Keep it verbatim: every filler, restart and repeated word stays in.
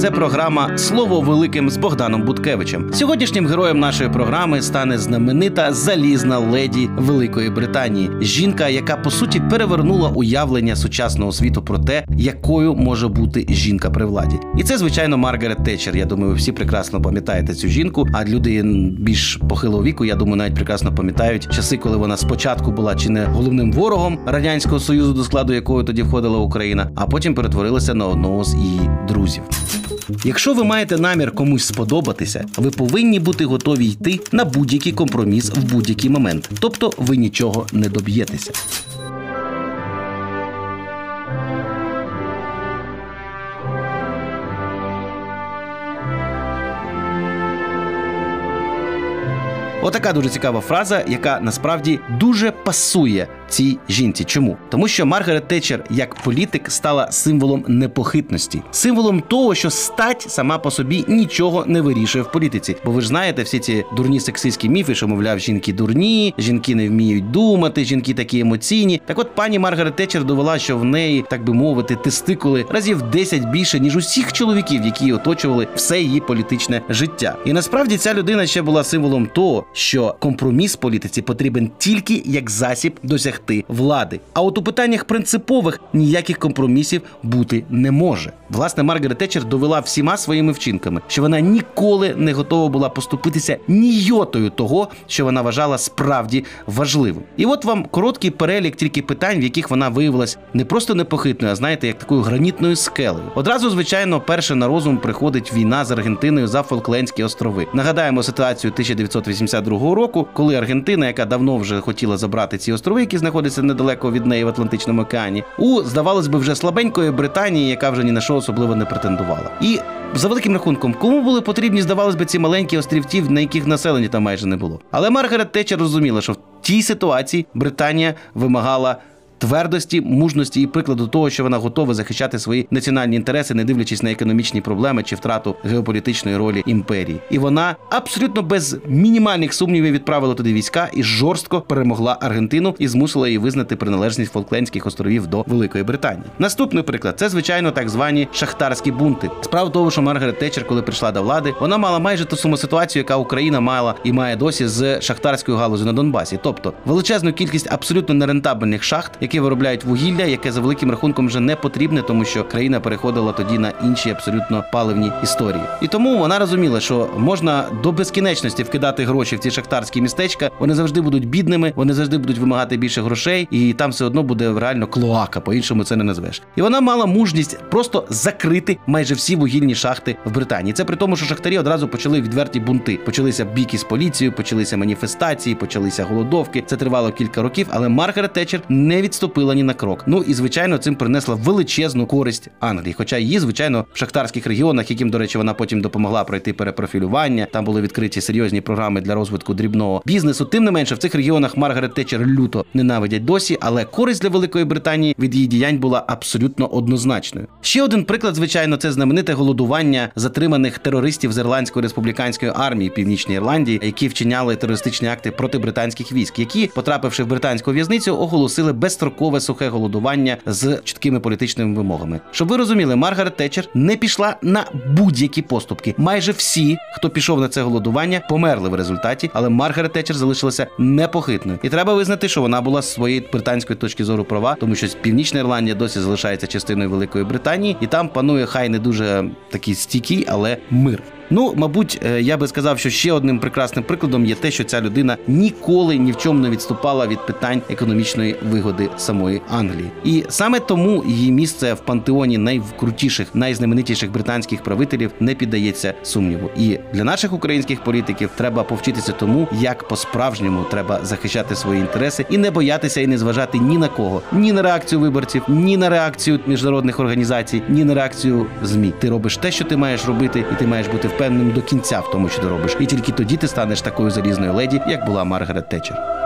Це програма «Слово великим» з Богданом Буткевичем. Сьогоднішнім героєм нашої програми стане знаменита залізна леді Великої Британії. Жінка, яка, по суті, перевернула уявлення сучасного світу про те, якою може бути жінка при владі. І це, звичайно, Маргарет Тетчер. Я думаю, ви всі прекрасно пам'ятаєте цю жінку, а люди більш похилого віку, я думаю, навіть прекрасно пам'ятають часи, коли вона спочатку була чи не головним ворогом Радянського Союзу, до складу якого тоді входила Україна, а потім перетворилася на одного з її друзів. Якщо ви маєте намір комусь сподобатися, ви повинні бути готові йти на будь-який компроміс в будь-який момент. Тобто ви нічого не доб'єтеся. Отака дуже цікава фраза, яка насправді дуже пасує цій жінці. Чому? Тому що Маргарет Тетчер як політик стала символом непохитності. Символом того, що стать сама по собі нічого не вирішує в політиці. Бо ви ж знаєте всі ці дурні сексистські міфи, що, мовляв, жінки дурні, жінки не вміють думати, жінки такі емоційні. Так от пані Маргарет Тетчер довела, що в неї, так би мовити, тестикули разів десять більше, ніж усіх чоловіків, які оточували все її політичне життя. І насправді ця людина ще була символом того, що компроміс в політиці потрібен тільки як засіб досягти влади. А от у питаннях принципових ніяких компромісів бути не може. Власне, Маргарет Тетчер довела всіма своїми вчинками, що вона ніколи не готова була поступитися ні йотою того, що вона вважала справді важливим. І от вам короткий перелік тільки питань, в яких вона виявилась не просто непохитною, а, знаєте, як такою гранітною скелею. Одразу, звичайно, перше на розум приходить війна з Аргентиною за Фолклендські острови. Нагадаємо ситуацію тисяча дев'ятсот вісімдесят другого року, коли Аргентина, яка давно вже хотіла забрати ці острови, які знаходяться недалеко від неї в Атлантичному океані, у, здавалось би, вже слабенької Британії, яка вже ні на що особливо не претендувала. І за великим рахунком, кому були потрібні, здавалось би, ці маленькі острівці, на яких населення там майже не було. Але Маргарет Тетчер розуміла, що в тій ситуації Британія вимагала твердості, мужності і прикладу того, що вона готова захищати свої національні інтереси, не дивлячись на економічні проблеми чи втрату геополітичної ролі імперії. І вона абсолютно без мінімальних сумнівів відправила туди війська і жорстко перемогла Аргентину і змусила її визнати приналежність Фолклендських островів до Великої Британії. Наступний приклад – це, звичайно, так звані шахтарські бунти. Справа в тому, що Маргарет Тетчер, коли прийшла до влади, вона мала майже ту саму ситуацію, яка Україна мала і має досі з шахтарською галузю на Донбасі. Тобто величезну кількість абсолютно нерентабельних шахт, які виробляють вугілля, яке за великим рахунком вже не потрібне, тому що країна переходила тоді на інші абсолютно паливні історії. І тому вона розуміла, що можна до безкінечності вкидати гроші в ці шахтарські містечка, вони завжди будуть бідними, вони завжди будуть вимагати більше грошей, і там все одно буде реально клоака, по-іншому це не назвеш. І вона мала мужність просто закрити майже всі вугільні шахти в Британії. Це при тому, що шахтарі одразу почали відверті бунти. Почалися бійки з поліцією, почалися маніфестації, почалися голодовки. Це тривало кілька років, але Маргарет Тетчер не від ступила ні на крок. Ну і, звичайно, цим принесла величезну користь Англії. Хоча її, звичайно, в шахтарських регіонах, яким, до речі, вона потім допомогла пройти перепрофілювання, там були відкриті серйозні програми для розвитку дрібного бізнесу. Тим не менше, в цих регіонах Маргарет Тетчер люто ненавидять досі, але користь для Великої Британії від її діянь була абсолютно однозначною. Ще один приклад, звичайно, це знамените голодування затриманих терористів з Ірландської республіканської армії Північної Ірландії, які вчиняли терористичні акти проти британських військ, які, потрапивши в британську в'язницю, оголосили безстрокове сухе голодування з чіткими політичними вимогами. Щоб ви розуміли, Маргарет Тетчер не пішла на будь-які поступки. Майже всі, хто пішов на це голодування, померли в результаті, але Маргарет Тетчер залишилася непохитною. І треба визнати, що вона була з своєї британської точки зору права, тому що Північна Ірландія досі залишається частиною Великої Британії, і там панує хай не дуже такий стійкий, але мир. Ну, мабуть, я би сказав, що ще одним прекрасним прикладом є те, що ця людина ніколи ні в чому не відступала від питань економічної вигоди самої Англії. І саме тому її місце в пантеоні найкрутіших, найзнаменитіших британських правителів не піддається сумніву. І для наших українських політиків треба повчитися тому, як по-справжньому треба захищати свої інтереси і не боятися і не зважати ні на кого. Ні на реакцію виборців, ні на реакцію міжнародних організацій, ні на реакцію ЗМІ. Ти робиш те, що ти маєш робити, і ти маєш бути впевненим до кінця в тому, що ти робиш. І тільки тоді ти станеш такою залізною леді, як була Маргарет Тетчер.